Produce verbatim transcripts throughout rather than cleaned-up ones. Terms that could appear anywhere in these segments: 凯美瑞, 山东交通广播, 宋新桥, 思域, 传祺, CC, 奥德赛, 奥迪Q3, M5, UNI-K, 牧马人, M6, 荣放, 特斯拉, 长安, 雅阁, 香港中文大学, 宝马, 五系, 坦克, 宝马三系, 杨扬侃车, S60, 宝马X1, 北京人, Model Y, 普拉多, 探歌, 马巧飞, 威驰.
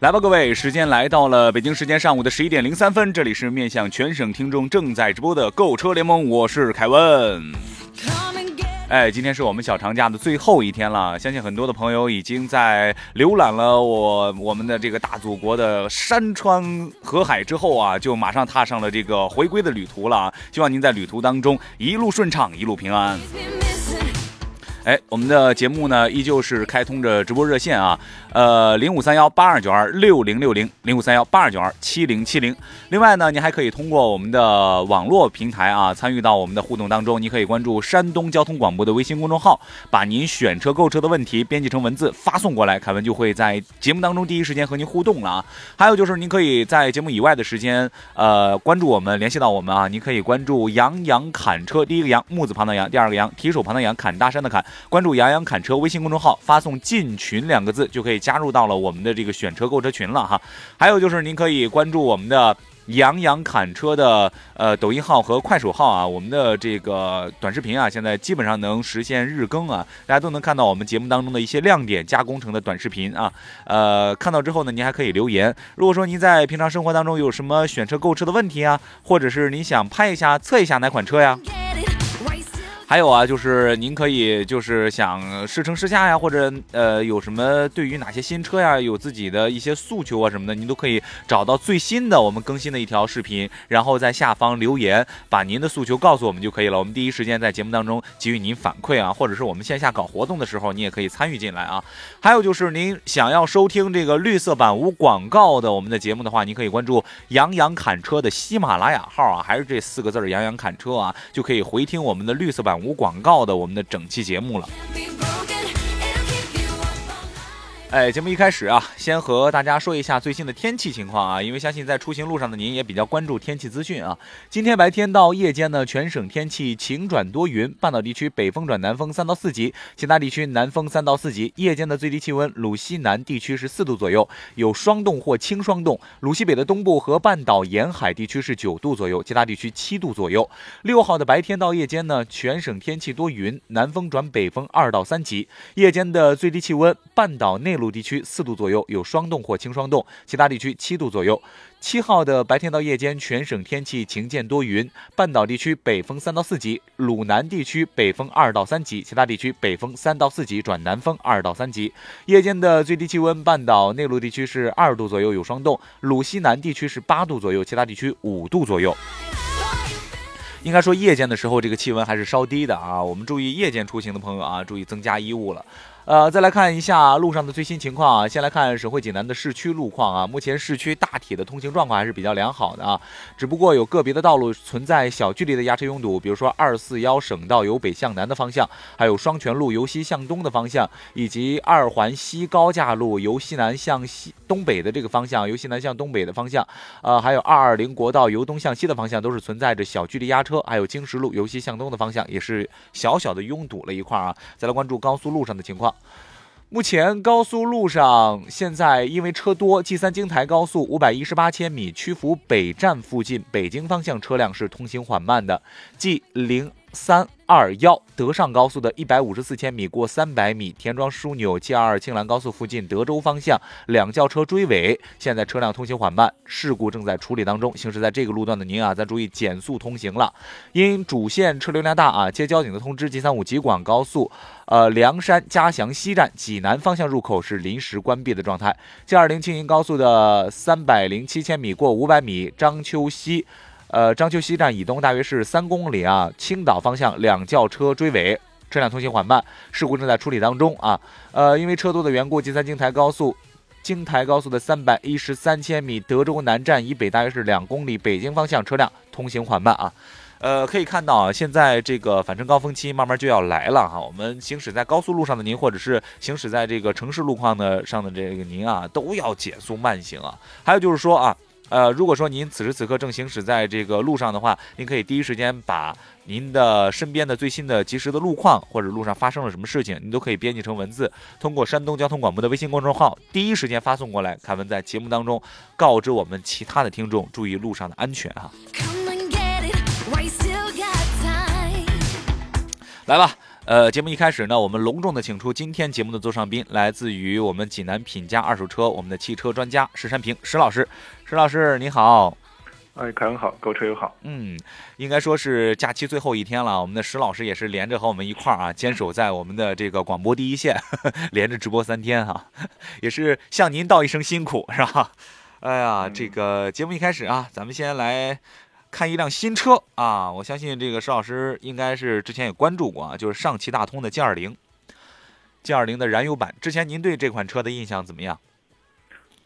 来吧，各位，时间来到了北京时间上午的十一点零三分，这里是面向全省听众正在直播的购车联盟，我是凯文。哎，今天是我们小长假的最后一天了，相信很多的朋友已经在浏览了我我们的这个大祖国的山川河海之后啊，就马上踏上了这个回归的旅途了啊！希望您在旅途当中一路顺畅，一路平安。 哎，我们的节目呢，依旧是开通着直播热线啊，呃，零五三幺八二九二六零六零，零五三幺八二九二七零七零。另外呢，您还可以通过我们的网络平台啊，参与到我们的互动当中。你可以关注山东交通广播的微信公众号，把您选车购车的问题编辑成文字发送过来，凯文就会在节目当中第一时间和您互动了啊。还有就是您可以在节目以外的时间，呃，关注我们，联系到我们啊。您可以关注杨洋侃车，第一个杨木字旁的杨，第二个杨提手旁的杨，侃大山的侃。 关注杨洋侃车微信公众号，发送“进群”两个字就可以加入到了我们的这个选车购车群了哈。还有就是您可以关注我们的杨洋侃车的呃抖音号和快手号啊，我们的这个短视频啊，现在基本上能实现日更啊，大家都能看到我们节目当中的一些亮点加工成的短视频啊。呃，看到之后呢，您还可以留言。如果说您在平常生活当中有什么选车购车的问题啊，或者是您想拍一下测一下哪款车呀？ 还有啊，就是您可以就是想试乘试驾呀，或者呃有什么对于哪些新车呀有自己的一些诉求啊什么的，您都可以找到最新的我们更新的一条视频，然后在下方留言，把您的诉求告诉我们就可以了。我们第一时间在节目当中给予您反馈啊，或者是我们线下搞活动的时候，你也可以参与进来啊。还有就是您想要收听这个绿色版无广告的我们的节目的话，您可以关注杨洋侃车的喜马拉雅号啊，还是这四个字儿杨洋侃车啊，就可以回听我们的绿色版。 无广告的我们的整期节目了。哎，节目一开始啊，先和大家说一下最新的天气情况啊，因为相信在出行路上的您也比较关注天气资讯啊。今天白天到夜间呢，全省天气晴转多云，半岛地区北风转南风三到四级，其他地区南风三到四级。夜间的最低气温，鲁西南地区是四度左右，有霜冻或轻霜冻；鲁西北的东部和半岛沿海地区是九度左右，其他地区七度左右。六号的白天到夜间呢，全省天气多云，南风转北风二到三级，夜间的最低气温，半岛内陆。 陆地区四度左右有霜冻或轻霜冻，其他地区七度左右。七号的白天到夜间，全省天气晴间多云，半岛地区北风三到四级，鲁南地区北风二到三级，其他地区北风三到四级转南风二到三级。夜间的最低气温，半岛内陆地区是二度左右有霜冻，鲁西南地区是八度左右，其他地区五度左右。 应该说，夜间的时候，这个气温还是稍低的啊。我们注意夜间出行的朋友啊，注意增加衣物了。呃，再来看一下路上的最新情况啊。先来看省会济南的市区路况啊。目前市区大体的通行状况还是比较良好的啊，只不过有个别的道路存在小距离的压车拥堵，比如说二四幺省道由北向南的方向，还有双泉路由西向东的方向，以及二环西高架路由西南向西东北的这个方向，由西南向东北的方向，呃，还有二二零国道由东向西的方向，都是存在着小距离压车。 还有经石路由西向东的方向也是小小的拥堵了一块啊。再来关注高速路上的情况。目前高速路上现在因为车多 ，G 三京台高速五百一十八千米曲阜北站附近北京方向车辆是通行缓慢的。G 零三二幺德上高速的一百五十四千米过三百米田庄枢纽 G 二青兰高速附近德州方向两轿车追尾，现在车辆通行缓慢，事故正在处理当中。行驶在这个路段的您啊，再注意减速通行了。因主线车流量大啊，接交警的通知 ，G 三五济广高速呃梁山嘉祥西站济南方向入口是临时关闭的状态。G 二零青银高速的三百零七千米过五百米章丘西。 呃，章丘西站以东大约是三公里啊，青岛方向两轿车追尾，车辆通行缓慢，事故正在处理当中啊。呃，因为车多的缘故，G 三京台高速京台高速的三百一十三千米，德州南站以北大约是两公里，北京方向车辆通行缓慢啊。呃，可以看到啊，现在这个返程高峰期慢慢就要来了哈。我们行驶在高速路上的您，或者是行驶在这个城市路况的上的这个您啊，都要减速慢行啊。还有就是说啊，呃，如果说您此时此刻正行驶在这个路上的话，您可以第一时间把您的身边的最新的及时的路况或者路上发生了什么事情，您都可以编辑成文字，通过山东交通广播的微信公众号第一时间发送过来。凯文在节目当中告知我们其他的听众注意路上的安全哈、啊。来吧，呃，节目一开始呢，我们隆重的请出今天节目的座上宾，来自于我们济南品家二手车，我们的汽车专家石山平石老师。石老师你好。哎，凯文好，购车友好。嗯，应该说是假期最后一天了，我们的石老师也是连着和我们一块儿啊，坚守在我们的这个广播第一线，呵呵连着直播三天哈、啊，也是向您道一声辛苦，是吧？哎呀，嗯、这个节目一开始啊，咱们先来看一辆新车啊，我相信这个石老师应该是之前也关注过啊，就是上汽大通的 G二零 的燃油版。之前您对这款车的印象怎么样？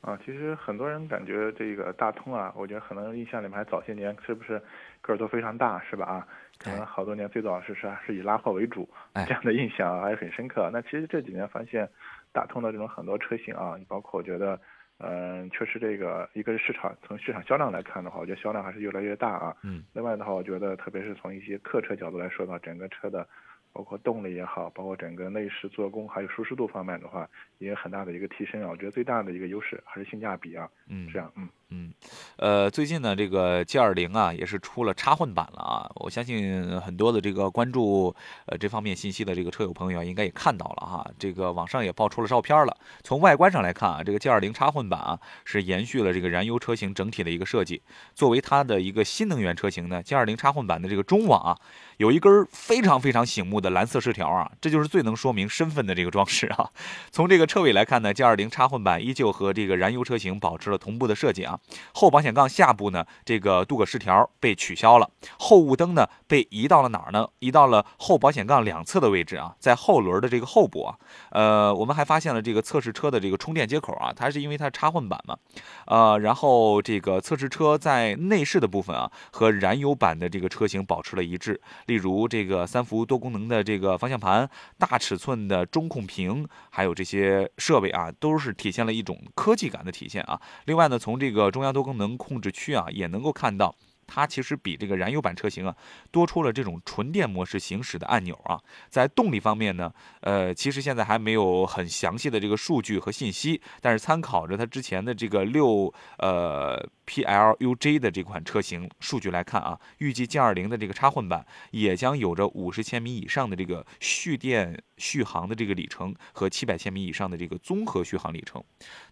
啊，其实很多人感觉这个大通啊，我觉得很多人印象里面还早些年是不是个儿都非常大，是吧？啊，可能好多年最早是是是以拉货为主，这样的印象还很深刻。那其实这几年发现大通的这种很多车型啊，包括我觉得。嗯，确实，这个一个是市场，从市场销量来看的话，我觉得销量还是越来越大啊。嗯。另外的话，我觉得特别是从一些客车角度来说的话，整个车的，包括动力也好，包括整个内饰做工还有舒适度方面的话，也有很大的一个提升啊。我觉得最大的一个优势还是性价比啊。嗯，这样，嗯嗯，呃，最近呢，这个 G二零 啊也是出了插混版了啊。我相信很多的这个关注呃这方面信息的这个车友朋友应该也看到了哈。这个网上也爆出了照片了。从外观上来看啊，这个 G二零 插混版啊是延续了这个燃油车型整体的一个设计。作为它的一个新能源车型呢 ，G二零 插混版的这个中网啊有一根非常非常醒目的蓝色饰条啊，这就是最能说明身份的这个装饰啊。从这个车尾来看呢 ，G二零 插混版依旧和这个燃油车型保持了同步的设计啊。后保险杠下部呢，这个镀铬饰条被取消了，后雾灯呢被移到了哪儿呢？移到了后保险杠两侧的位置啊，在后轮的这个后部啊。呃，我们还发现了这个测试车的这个充电接口啊，它是因为它插混版嘛。呃，然后这个测试车在内饰的部分啊，和燃油版的这个车型保持了一致，例如这个三幅多功能的。这个方向盘、大尺寸的中控屏，还有这些设备啊，都是体现了一种科技感的体现啊。另外呢，从这个中央多功能控制区啊，也能够看到，它其实比这个燃油版车型啊，多出了这种纯电模式行驶的按钮啊。在动力方面呢，呃，其实现在还没有很详细的这个数据和信息，但是参考着它之前的这个六呃 P L U J 的这款车型数据来看啊，预计 G二零 的这个插混版也将有着五十千米以上的这个续电续航的这个里程和七百千米以上的这个综合续航里程。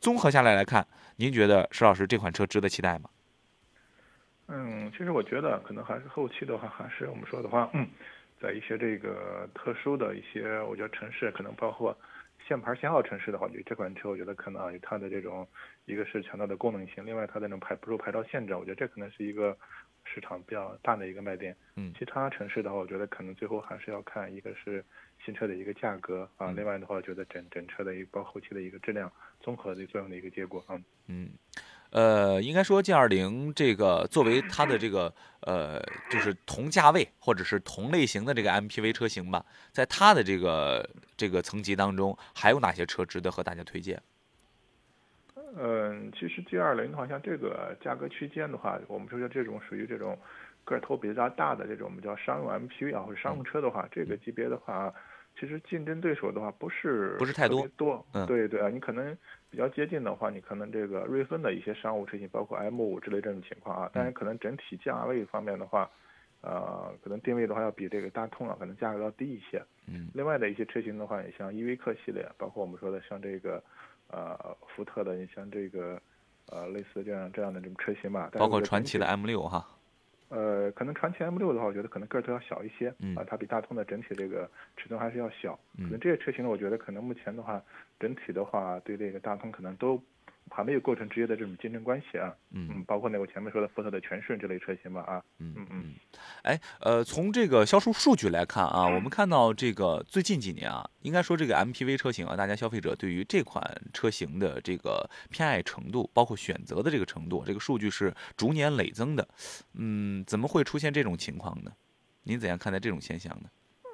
综合下来来看，您觉得石老师这款车值得期待吗？嗯，其实我觉得可能还是后期的话，还是我们说的话，嗯，在一些这个特殊的一些，我觉得城市可能包括限牌限号城市的话，就这款车我觉得可能啊，有它的这种一个是强大的功能性，另外它的那种牌不受牌照限制，我觉得这可能是一个市场比较大的一个卖点。嗯，其他城市的话，我觉得可能最后还是要看一个是新车的一个价格啊，另外的话，我觉得整整车的一包括后期的一个质量综合的作用的一个结果啊。嗯。呃，应该说 G二零 这个作为它的这个呃，就是同价位或者是同类型的这个 M P V 车型吧，在它的这个这个层级当中，还有哪些车值得和大家推荐？嗯，其实 G二零 的话，像这个价格区间的话，我们说说这种属于这种个头比较大的这种我们叫商用 M P V 啊，或者商用车的话，这个级别的话。其实竞争对手的话不是不是太多多，嗯，对对啊，你可能比较接近的话，你可能这个瑞风的一些商务车型，包括 M 五之类这种情况啊，但是可能整体价位方面的话，呃，可能定位的话要比这个大通啊，可能价格要低一些。嗯，另外的一些车型的话，也像依维柯系列，包括我们说的像这个呃福特的，你像这个呃类似这样这样的这种车型吧，包括传祺的 M 六哈。呃，可能传祺 M 六的话，我觉得可能个头要小一些，嗯、啊，它比大通的整体这个尺寸还是要小。可能这些车型呢，我觉得可能目前的话，整体的话对这个大通可能都还没有构成直接的这种竞争关系啊，嗯，包括呢我前面说的福特的全顺这类车型嘛啊，嗯嗯，哎呃，从这个销售数据来看啊，我们看到这个最近几年啊，应该说这个 M P V 车型啊，大家消费者对于这款车型的这个偏爱程度，包括选择的这个程度，这个数据是逐年累增的，嗯，怎么会出现这种情况呢？您怎样看待这种现象呢？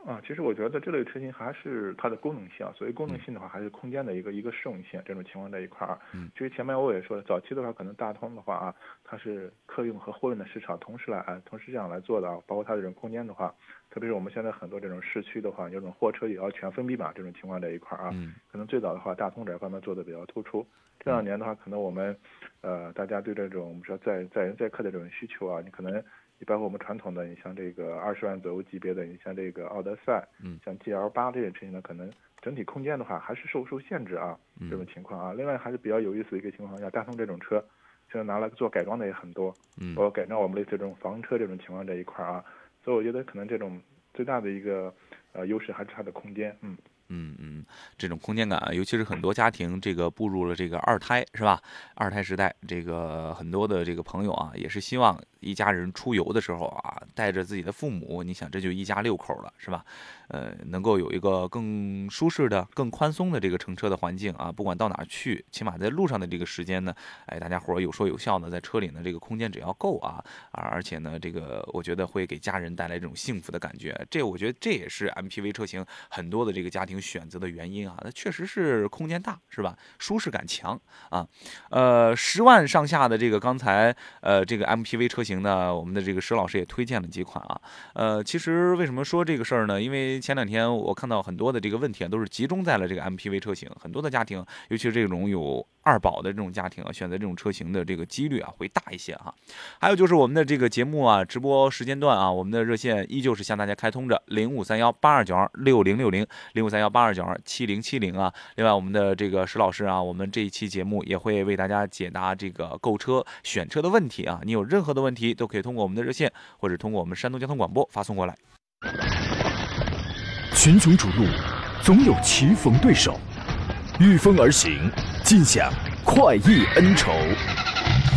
啊，其实我觉得这类车型还是它的功能性啊，所谓功能性的话，还是空间的一个一个适用性这种情况这一块儿。嗯，其实前面我也说了，早期的话，可能大通的话啊，它是客用和货用的市场同时来啊，同时这样来做的啊，包括它这种空间的话，特别是我们现在很多这种市区的话，有种货车也要全封闭嘛这种情况这一块儿啊，嗯，可能最早的话，大通这方面做的比较突出。这两年的话，可能我们呃，大家对这种我们说载载人载客的这种需求啊，你可能。包括我们传统的，你像这个二十万左右级别的，你像这个奥德赛，嗯，像 G L 八这种车型呢，可能整体空间的话还是受受限制啊，这种情况啊。另外还是比较有意思的一个情况，像大通这种车，现在拿来做改装的也很多，嗯，包括改装我们类似这种房车这种情况这一块啊。所以我觉得可能这种最大的一个呃优势还是它的空间，嗯。嗯嗯，这种空间感啊，尤其是很多家庭这个步入了这个二胎是吧？二胎时代，这个很多的这个朋友啊，也是希望一家人出游的时候啊，带着自己的父母，你想这就一家六口了是吧？呃，能够有一个更舒适的、更宽松的这个乘车的环境啊，不管到哪儿去，起码在路上的这个时间呢，哎，大家伙有说有笑呢，在车里呢这个空间只要够啊，而且呢，这个我觉得会给家人带来这种幸福的感觉。这我觉得这也是 M P V 车型很多的这个家庭选择的原因啊，那确实是空间大是吧？舒适感强啊，呃，十万上下的这个刚才呃这个 M P V 车型呢，我们的这个石老师也推荐了几款啊，呃，其实为什么说这个事儿呢？因为前两天我看到很多的这个问题啊，都是集中在了这个 M P V 车型，很多的家庭，尤其是这种有二宝的这种家庭啊，选择这种车型的这个几率啊会大一些哈、啊。还有就是我们的这个节目啊，直播时间段啊，我们的热线依旧是向大家开通着零五三幺八二九二六零六零零五三幺。八二九二七零七零啊，另外我们的这个石老师啊，我们这一期节目也会为大家解答这个购车、选车的问题啊。你有任何的问题都可以通过我们的热线，或者通过我们山东交通广播发送过来。群雄逐鹿，总有棋逢对手，御风而行，尽享快意恩仇，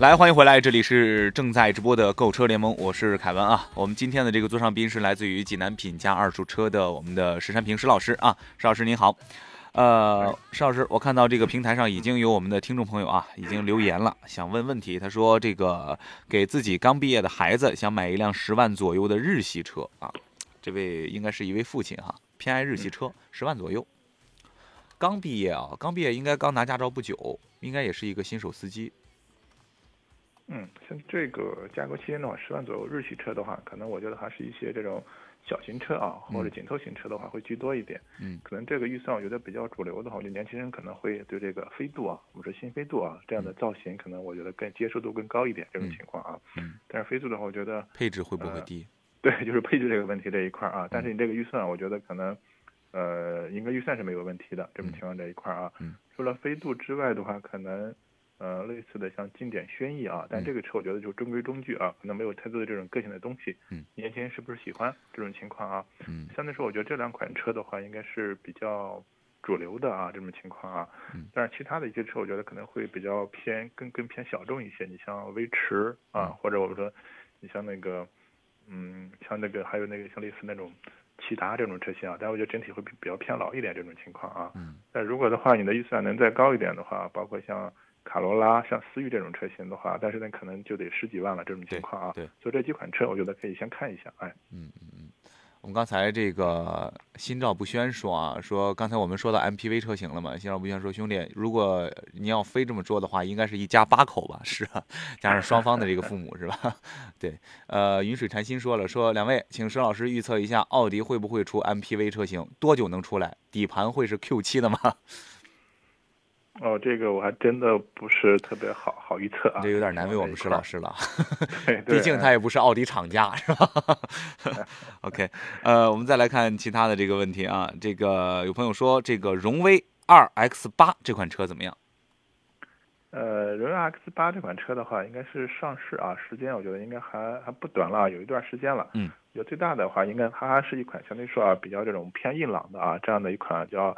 来，欢迎回来，这里是正在直播的购车联盟，我是凯文啊。我们今天的这个座上宾是来自于济南品家二手车的我们的石山平石老师啊，石老师您好。呃，石老师，我看到这个平台上已经有我们的听众朋友啊，已经留言了，想问问题。他说这个给自己刚毕业的孩子想买一辆十万左右的日系车啊，这位应该是一位父亲哈、啊，偏爱日系车，十万左右。刚毕业啊，刚毕业应该刚拿驾照不久，应该也是一个新手司机。嗯，像这个价格期间的话，十万左右日系车的话，可能我觉得还是一些这种小型车啊，或者紧凑型车的话会居多一点。嗯，可能这个预算我觉得比较主流的话，我觉得年轻人可能会对这个飞度啊，我们说新飞度啊这样的造型，可能我觉得更接受度更高一点这种情况啊。嗯，但是飞度的话，我觉得配置会不会低、呃？对，就是配置这个问题这一块啊。但是你这个预算，我觉得可能呃应该预算是没有问题的这种情况这一块啊。嗯，除了飞度之外的话，可能。呃，类似的像经典轩逸啊，但这个车我觉得就中规中矩啊，可能没有太多的这种个性的东西。嗯，年轻人是不是喜欢这种情况啊？嗯，相对说我觉得这两款车的话，应该是比较主流的啊，这种情况啊。嗯，但是其他的一些车，我觉得可能会比较偏更更偏小众一些。你像威驰啊，或者我们说，你像那个，嗯，像那个还有那个像类似那种。骐达这种车型啊，但我觉得整体会比较偏老一点这种情况啊。嗯。但如果的话，你的预算能再高一点的话，包括像卡罗拉、像思域这种车型的话，但是呢可能就得十几万了这种情况啊。对。对，所以这几款车我觉得可以先看一下。哎。嗯嗯嗯。我们刚才这个心照不宣说啊，说刚才我们说到 M P V 车型了嘛，心照不宣说兄弟，如果你要非这么说的话，应该是一家八口吧，是啊，加上双方的这个父母是吧？对，呃，云水禅心说了，说两位，请石老师预测一下，奥迪会不会出 M P V 车型，多久能出来？底盘会是 Q 七的吗？哦，这个我还真的不是特别好好预测啊，这有点难为我们石老师了，毕竟他也不是奥迪厂家，是吧？OK， 呃，我们再来看其他的这个问题啊，这个有朋友说这个荣威 二 X 八 这款车怎么样？呃，荣威 二 X 八 这款车的话，应该是上市啊，时间我觉得应该还还不短了，有一段时间了。嗯，我觉得最大的话，应该它是一款相对说啊比较这种偏硬朗的啊这样的一款叫。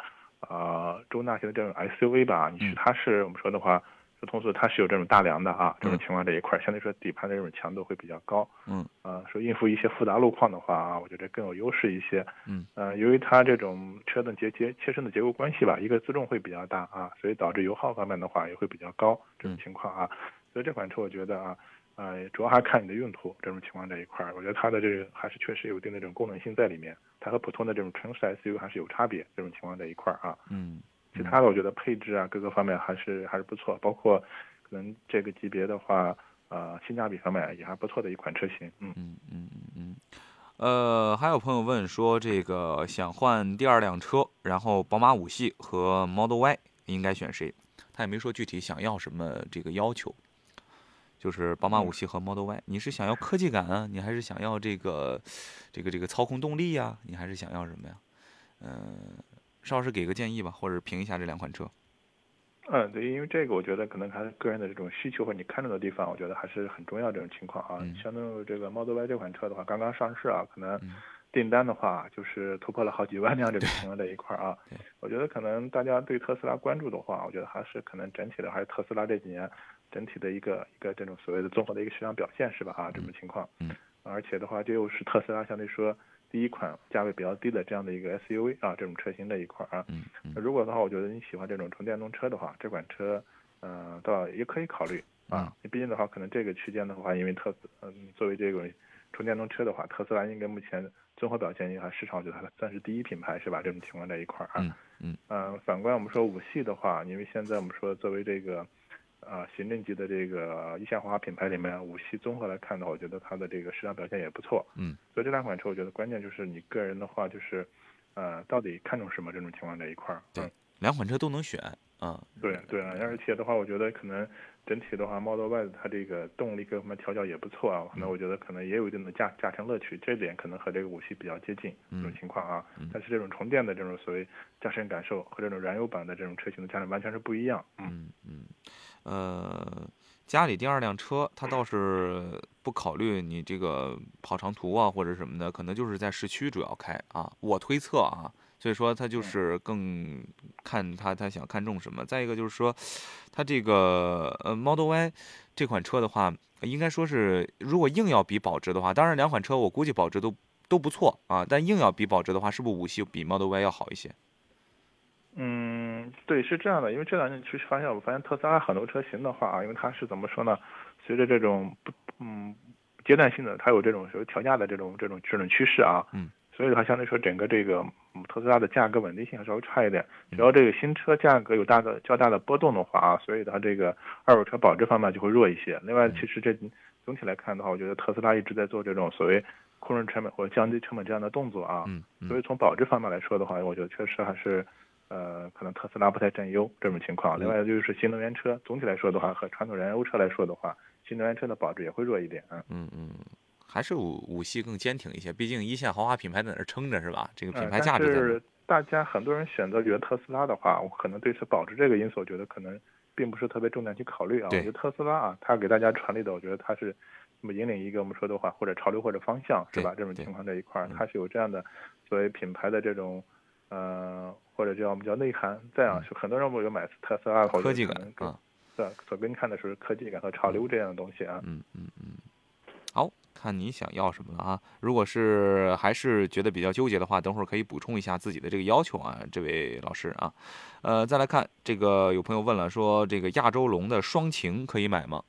呃，中大型的这种 S U V 吧，你去它是我们说的话，说通俗它是有这种大梁的啊，这种情况这一块，相对说底盘的这种强度会比较高，嗯，啊，说应付一些复杂路况的话啊，我觉得更有优势一些，嗯，呃，由于它这种车的结结切身的结构关系吧，一个自重会比较大啊，所以导致油耗方面的话也会比较高，这种情况啊，所以这款车我觉得啊。呃，主要还看你的用途，这种情况这一块我觉得它的这个还是确实有一定的这种功能性在里面，它和普通的这种城市 S U V 还是有差别，这种情况这一块啊，嗯，其他的我觉得配置啊各个方面还是还是不错，包括可能这个级别的话，呃，性价比方面也还不错的一款车型，嗯嗯嗯嗯，呃，还有朋友问说这个想换第二辆车，然后宝马五系和 Model Y 应该选谁？他也没说具体想要什么这个要求。就是宝马五系和 Model Y， 你是想要科技感啊？你还是想要这个、这个、这个操控动力啊？你还是想要什么呀？嗯、呃，邵老师给个建议吧，或者评一下这两款车。嗯，对，因为这个我觉得可能还是个人的这种需求和你看中的地方，我觉得还是很重要这种情况啊。相对于这个 Model Y 这款车的话，刚刚上市啊，可能订单的话就是突破了好几万辆这种情况这一块啊。我觉得可能大家对特斯拉关注的话，我觉得还是可能整体的还是特斯拉这几年。整体的一个一个这种所谓的综合的一个市场表现是吧啊这种情况，嗯，而且的话这又是特斯拉相对说第一款价位比较低的这样的一个 S U V 啊这种车型的一块啊，嗯，如果的话我觉得你喜欢这种纯电动车的话，这款车呃倒也可以考虑啊，毕竟的话可能这个区间的话，因为特斯嗯、呃、作为这个纯电动车的话，特斯拉应该目前综合表现一下市场，我觉得它算是第一品牌是吧？这种情况在一块啊，嗯嗯、呃，反观我们说五系的话，因为现在我们说作为这个。啊，行政级的这个一线豪华品牌里面，五系综合来看的话，我觉得它的这个市场表现也不错。嗯，所以这两款车，我觉得关键就是你个人的话，就是，呃，到底看重什么这种情况在一块儿。对，嗯、两款车都能选啊。对对啊，而且的话，我觉得可能整体的话 ，Model Y 它这个动力各方面调教也不错啊。可能我觉得可能也有一定的驾驾乘乐趣，这点可能和这个五系比较接近这种情况啊。嗯、但是这种纯电的这种所谓驾乘感受和这种燃油版的这种车型的驾乘完全是不一样。嗯嗯。呃，家里第二辆车，它倒是不考虑你这个跑长途啊或者什么的，可能就是在市区主要开啊。我推测啊，所以说它就是更看它它想看重什么。再一个就是说，它这个呃 Model Y 这款车的话，应该说是如果硬要比保值的话，当然两款车我估计保值都都不错啊，但硬要比保值的话，是不是五系比 Model Y 要好一些？嗯，对，是这样的，因为这两年其实发现，我发现特斯拉很多车型的话啊，因为它是怎么说呢？随着这种嗯阶段性的，它有这种有调价的这种这种这种趋势啊，嗯，所以它相对说整个这个、嗯、特斯拉的价格稳定性还稍微差一点。只要这个新车价格有大的较大的波动的话啊，所以它这个二手车保值方面就会弱一些。另外，其实这总体来看的话，我觉得特斯拉一直在做这种所谓。控制成本或者降低成本这样的动作啊，嗯，嗯所以从保值方面来说的话，我觉得确实还是，呃，可能特斯拉不太占优这种情况。另外就是新能源车，总体来说的话，和传统燃油车来说的话，新能源车的保值也会弱一点啊。嗯嗯，还是五五系更坚挺一些，毕竟一线豪华品牌在那撑着是吧？这个品牌价值在那。嗯、但是大家很多人选择觉得特斯拉的话，我可能对此保值这个因素，我觉得可能并不是特别重点去考虑啊。我觉得特斯拉啊，它给大家传递的，我觉得它是。那么引领一个我们说的话，或者潮流或者方向是吧？这种情况这一块，它是有这样的所谓品牌的这种，呃，或者叫我们叫内涵在啊。很多人我有买特斯拉，科技感啊，对，所跟看的是科技感和潮流这样的东西啊。嗯嗯嗯。好，看你想要什么了啊？如果是还是觉得比较纠结的话，等会儿可以补充一下自己的这个要求啊，这位老师啊。呃，再来看这个，有朋友问了说，这个亚洲龙的双擎可以买吗？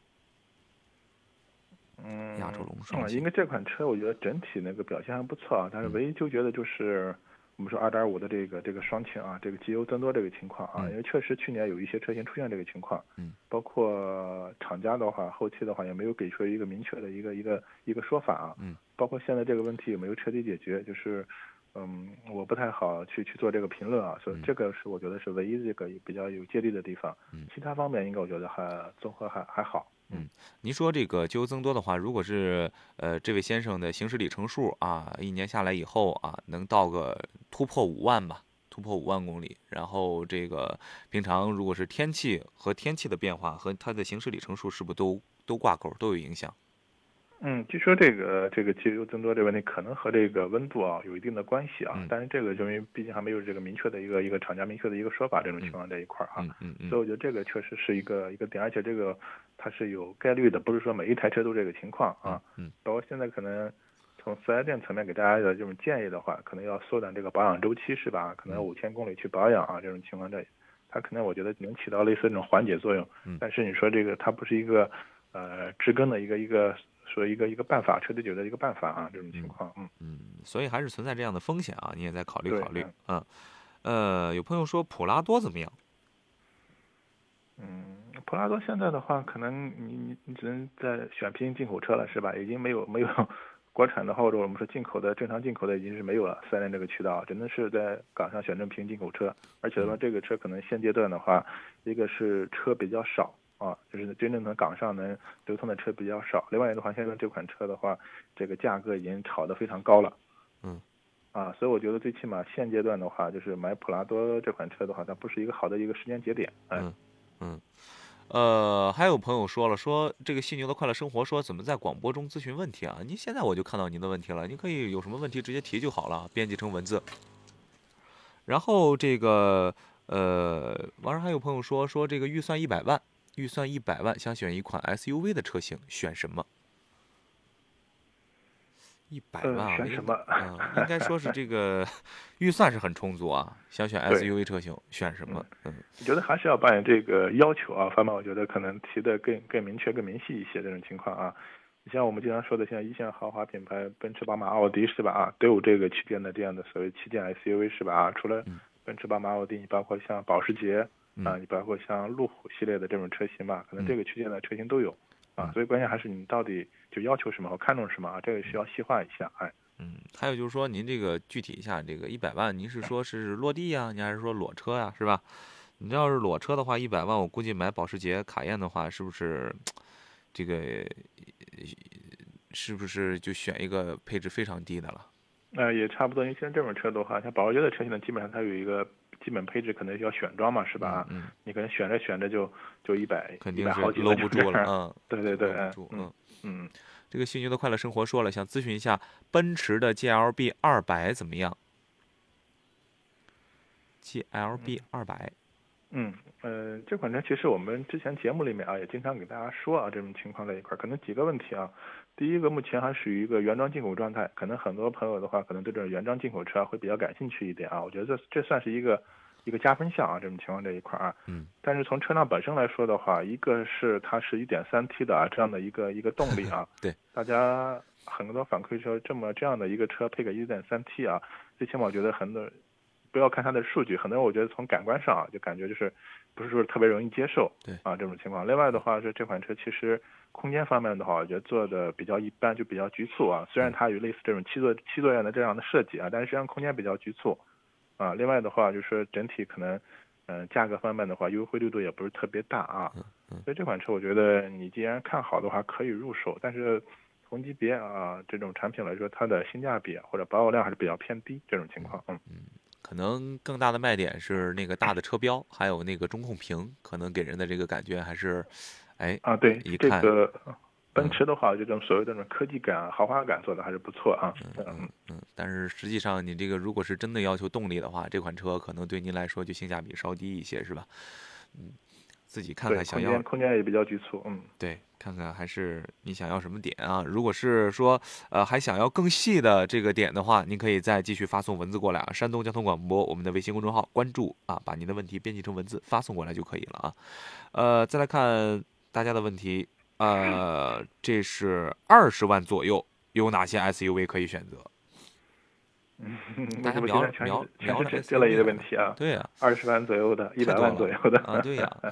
嗯，亚洲龙双擎，因为这款车我觉得整体那个表现还不错啊，但是唯一纠结的就是我们说 二点五 的这个这个双擎啊，这个机油增多这个情况啊，因为确实去年有一些车型出现这个情况，嗯，包括厂家的话，后期的话也没有给出一个明确的一个一个一个说法啊，嗯，包括现在这个问题有没有彻底解决，就是嗯，我不太好去去做这个评论啊，所以这个是我觉得是唯一这个比较有借力的地方，嗯，其他方面应该我觉得还综合还还好。嗯，您说这个机油增多的话，如果是呃这位先生的行驶里程数啊，一年下来以后啊，能到个突破五万吧，突破五万公里。然后这个平常如果是天气和天气的变化和它的行驶里程数是不是都都挂钩，都有影响？嗯，据说这个这个机油增多这个问题可能和这个温度啊有一定的关系啊，嗯、但是这个就因为毕竟还没有这个明确的一个一个厂家明确的一个说法，这种情况这一块啊，嗯嗯嗯、所以我觉得这个确实是一个一个点，而且这个它是有概率的，不是说每一台车都这个情况啊。嗯，嗯包括现在可能从四 S 店层面给大家的这种建议的话，可能要缩短这个保养周期是吧？可能要五千公里去保养啊，这种情况这它可能我觉得能起到类似这种缓解作用，嗯、但是你说这个它不是一个呃知根的一个一个。说一个一个办法，车队觉得一个办法啊，这种情况，嗯嗯，所以还是存在这样的风险啊，你也在考虑考虑，嗯，呃，有朋友说普拉多怎么样？嗯，普拉多现在的话，可能你你你只能在选拼进口车了，是吧？已经没有没有国产的或者我们说进口的正常进口的已经是没有了四 S店这个渠道，只能是在港上选正拼进口车，而且呢，这个车可能现阶段的话，一个是车比较少。啊，就是真正能港上能流通的车比较少。另外的话，现在这款车的话，这个价格已经炒得非常高了。嗯，啊，所以我觉得最起码现阶段的话，就是买普拉多这款车的话，它不是一个好的一个时间节点。哎、嗯嗯，呃，还有朋友说了，说这个犀牛的快乐生活说怎么在广播中咨询问题啊？您现在我就看到您的问题了，您可以有什么问题直接提就好了，编辑成文字。然后这个呃，网上还有朋友说说这个预算一百万。预算一百万，想选一款 S U V 的车型，选什么？一百万、啊，选什么、嗯？应该说是这个预算是很充足啊。想选 S U V 车型，选什么？嗯，我觉得还是要把这个要求啊，方面我觉得可能提的更更明确、更明细一些这种情况啊。你像我们经常说的，现在一线豪华品牌，奔驰、宝马、奥迪是吧？啊，都有这个旗舰的这样的所谓旗舰 S U V 是吧？啊，除了奔驰、宝马、奥迪，你包括像保时捷。啊，你包括像路虎系列的这种车型吧，可能这个区间的车型都有，啊，所以关键还是你到底就要求什么和看重什么啊，这个需要细化一下，哎，嗯，还有就是说您这个具体一下，这个一百万您是说是落地呀、啊，您还是说裸车呀、啊，是吧？你要是裸车的话，一百万我估计买保时捷卡宴的话，是不是这个是不是就选一个配置非常低的了？呃，也差不多，因为现在这种车的话，像保时捷的车型呢，基本上它有一个。基本配置可能要选装嘛，是吧？嗯，嗯你可能选着选着就就一百，肯定是搂不住了。嗯，对对对，嗯嗯嗯。这个犀牛的快乐生活说了，想咨询一下奔驰的 G L B 二百怎么样 ？G L B 二百。嗯呃，这款车其实我们之前节目里面啊也经常给大家说啊，这种情况在一块可能几个问题啊。第一个，目前还属于一个原装进口状态，可能很多朋友的话，可能对这种原装进口车会比较感兴趣一点啊。我觉得这这算是一个一个加分项啊，这种情况这一块啊。嗯。但是从车辆本身来说的话，一个是它是 一点三 T 的啊这样的一个一个动力啊。对。大家很多反馈说，这么这样的一个车配个 一点三 T 啊，最起码我觉得很多。不要看它的数据，很多人我觉得从感官上啊，就感觉就是不是说特别容易接受，对啊这种情况。另外的话是这款车其实空间方面的话，我觉得做的比较一般，就比较局促啊。虽然它有类似这种七座七座样的这样的设计啊，但是实际上空间比较局促啊。另外的话就是整体可能嗯、呃、价格方面的话，优惠力度也不是特别大啊。所以这款车我觉得你既然看好的话，可以入手，但是同级别啊这种产品来说，它的性价比或者保有量还是比较偏低这种情况，嗯。可能更大的卖点是那个大的车标，还有那个中控屏，可能给人的这个感觉还是，哎啊对，一看这个奔驰的话，嗯、这种所谓的那种科技感、豪华感做的还是不错啊。嗯嗯嗯。但是实际上，你这个如果是真的要求动力的话，这款车可能对您来说就性价比稍低一些，是吧？嗯，自己看看想要空间，空间也比较局促，嗯，对。看看还是你想要什么点啊？如果是说呃还想要更细的这个点的话，您可以再继续发送文字过来啊。山东交通广播我们的微信公众号关注啊，把您的问题编辑成文字发送过来就可以了啊。呃，再来看大家的问题，呃，这是二十万左右有哪些 S U V 可以选择？嗯，大家瞄瞄瞄着这类的问题啊，对呀、啊，二十万左右的，一百万左右的啊，对呀、啊。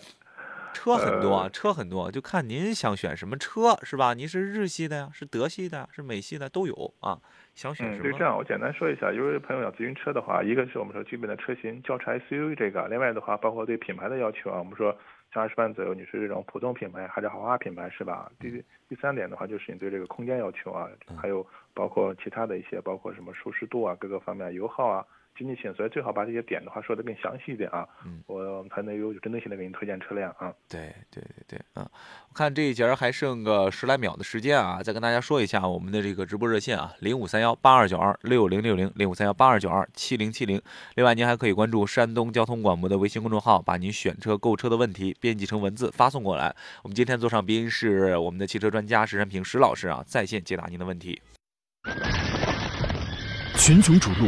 车很多、呃、车很多，就看您想选什么车是吧？您是日系的呀，是德系的，是美系的都有啊。想选什么？嗯，就这样，我简单说一下，如果朋友想咨询车的话，一个是我们说基本的车型轿车 S U V 这个，另外的话包括对品牌的要求啊，我们说像二十万左右，你是这种普通品牌还是豪华品牌是吧？第第三点的话就是你对这个空间要求啊，还有包括其他的一些，包括什么舒适度啊，各个方面油耗啊。经济性，所以最好把这些点的话说得更详细一点啊，嗯，我才能有针对性的给您推荐车辆啊。对对对对，嗯，我看这一节还剩个十来秒的时间啊，再跟大家说一下我们的这个直播热线啊，零五三幺八二九二六零六零零五三幺八二九二七零七零。另外，您还可以关注山东交通广播的微信公众号，把您选车、购车的问题编辑成文字发送过来。我们今天做上宾是我们的汽车专家石山平石老师啊，在线解答您的问题。群雄逐鹿。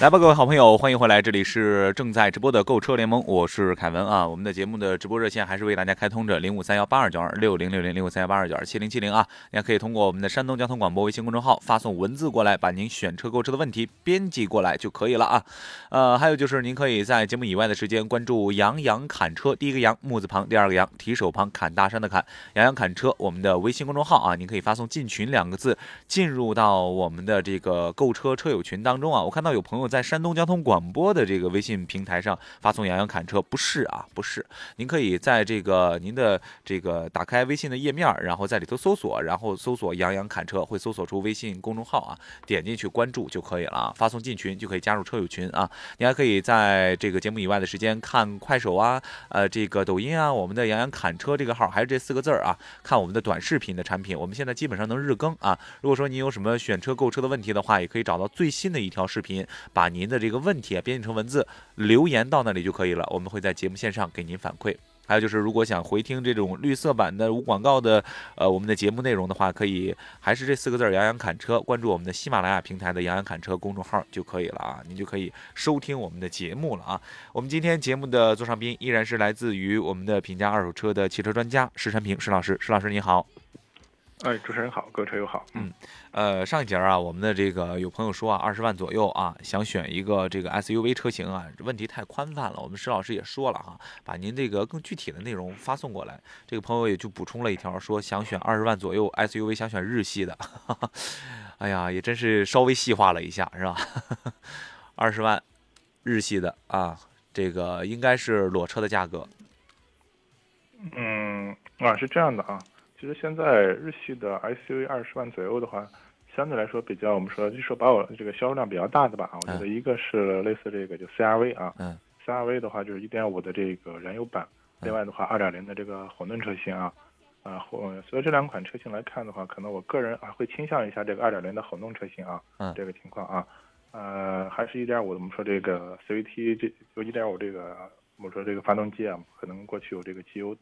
来吧，各位好朋友，欢迎回来，这里是正在直播的购车联盟，我是凯文啊。我们的节目的直播热线还是为大家开通着零五三幺八二九二六零六零零五三幺八二九二七零七零啊，大家可以通过我们的山东交通广播微信公众号发送文字过来，把您选车购车的问题编辑过来就可以了啊。呃，还有就是您可以在节目以外的时间关注杨洋侃车，第一个杨木字旁，第二个杨提手旁，侃大山的侃，杨洋侃车，我们的微信公众号啊，您可以发送进群两个字，进入到我们的这个购车车友群当中啊。我看到有朋友在山东交通广播的这个微信平台上发送杨洋侃车，不是啊，不是，您可以在这个您的这个打开微信的页面，然后在里头搜索，然后搜索杨洋侃车，会搜索出微信公众号啊，点进去关注就可以了，发送进群就可以加入车友群啊。您还可以在这个节目以外的时间看快手啊，呃，这个抖音啊，我们的杨洋侃车这个号还是这四个字啊，看我们的短视频的产品，我们现在基本上能日更啊。如果说您有什么选车购车的问题的话，也可以找到最新的一条视频，把把您的这个问题啊编辑成文字留言到那里就可以了，我们会在节目线上给您反馈。还有就是，如果想回听这种绿色版的无广告的，呃，我们的节目内容的话，可以还是这四个字“杨洋侃车”，关注我们的喜马拉雅平台的“杨洋侃车”公众号就可以了啊，您就可以收听我们的节目了啊。我们今天节目的座上宾依然是来自于我们的评价二手车的汽车专家石山平石老师，石老师你好。哎，主持人好，各位车友好。嗯，呃，上一节啊，我们的这个有朋友说啊，二十万左右啊，想选一个这个 S U V 车型啊，问题太宽泛了。我们石老师也说了哈，把您这个更具体的内容发送过来。这个朋友也就补充了一条，说想选二十万左右 S U V， 想选日系的。哈哈，哎呀，也真是稍微细化了一下，是吧？二十万日系的啊，这个应该是裸车的价格。嗯，啊，是这样的啊。其实现在日系的 S U V 二十万左右的话，相对来说比较我们说就说把我这个销售量比较大的吧，我觉得一个是类似这个就 C R V 啊，嗯 ，C R V 的话就是 一点五 的这个燃油版，另外的话 二点零 的这个混动车型啊，啊混，所以这两款车型来看的话，可能我个人啊会倾向一下这个 二点零 的混动车型啊，嗯，这个情况啊，呃，还是 一点五 我们说这个 C V T 这就 一点五 这个我们说这个发动机啊，可能过去有这个机油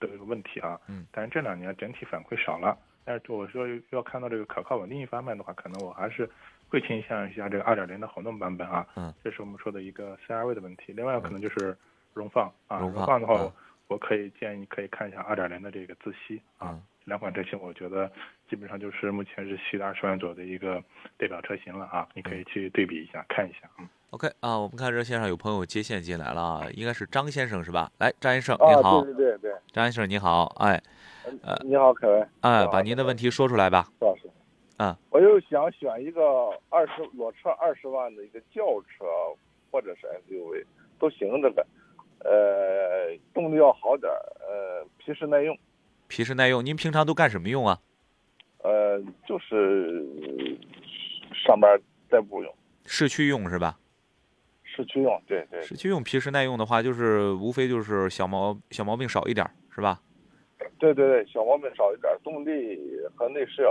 的问题啊，嗯，但是这两年整体反馈少了，但是我说要看到这个可靠稳定方面的话，可能我还是会倾向一下这个 二点零 的混动版本啊，嗯，这是我们说的一个 C R V 的问题，另外可能就是荣放啊，荣放的话，嗯，我可以建议可以看一下 二点零 的这个自吸啊，嗯，两款车型我觉得基本上就是目前日系的二十万左右的一个代表车型了啊，你可以去对比一下看一下，嗯。OK 啊，我们看热线上有朋友接线进来了啊，应该是张先生是吧？来，张先生你好。啊，对对对对，张先生你好，哎，呃，你好，凯文。哎，把您的问题说出来吧。老师，嗯，我就想选一个二十裸车二十万的一个轿车或者是 S U V 都行，这个，呃，动力要好点，呃，皮实耐用。皮实耐用，您平常都干什么用啊？呃，就是上班代步用。市区用是吧？市区用，对对，市区用皮实耐用的话，就是无非就是小毛小毛病少一点，是吧？对对对，小毛病少一点，动力和内饰要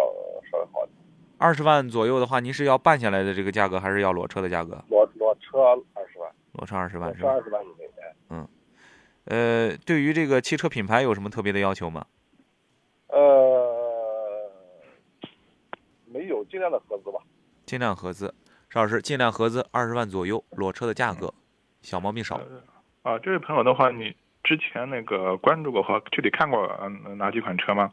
稍微好点。二十万左右的话，您是要办下来的这个价格，还是要裸车的价格？裸裸车二十万，裸车二十万，裸车二十万以内。嗯，呃，对于这个汽车品牌有什么特别的要求吗？呃，没有，尽量的合资吧。尽量合资，邵老师，尽量合资二十万左右，裸车的价格，小毛病少。呃、啊，这位朋友的话，你之前那个关注过和具体看过哪几款车吗？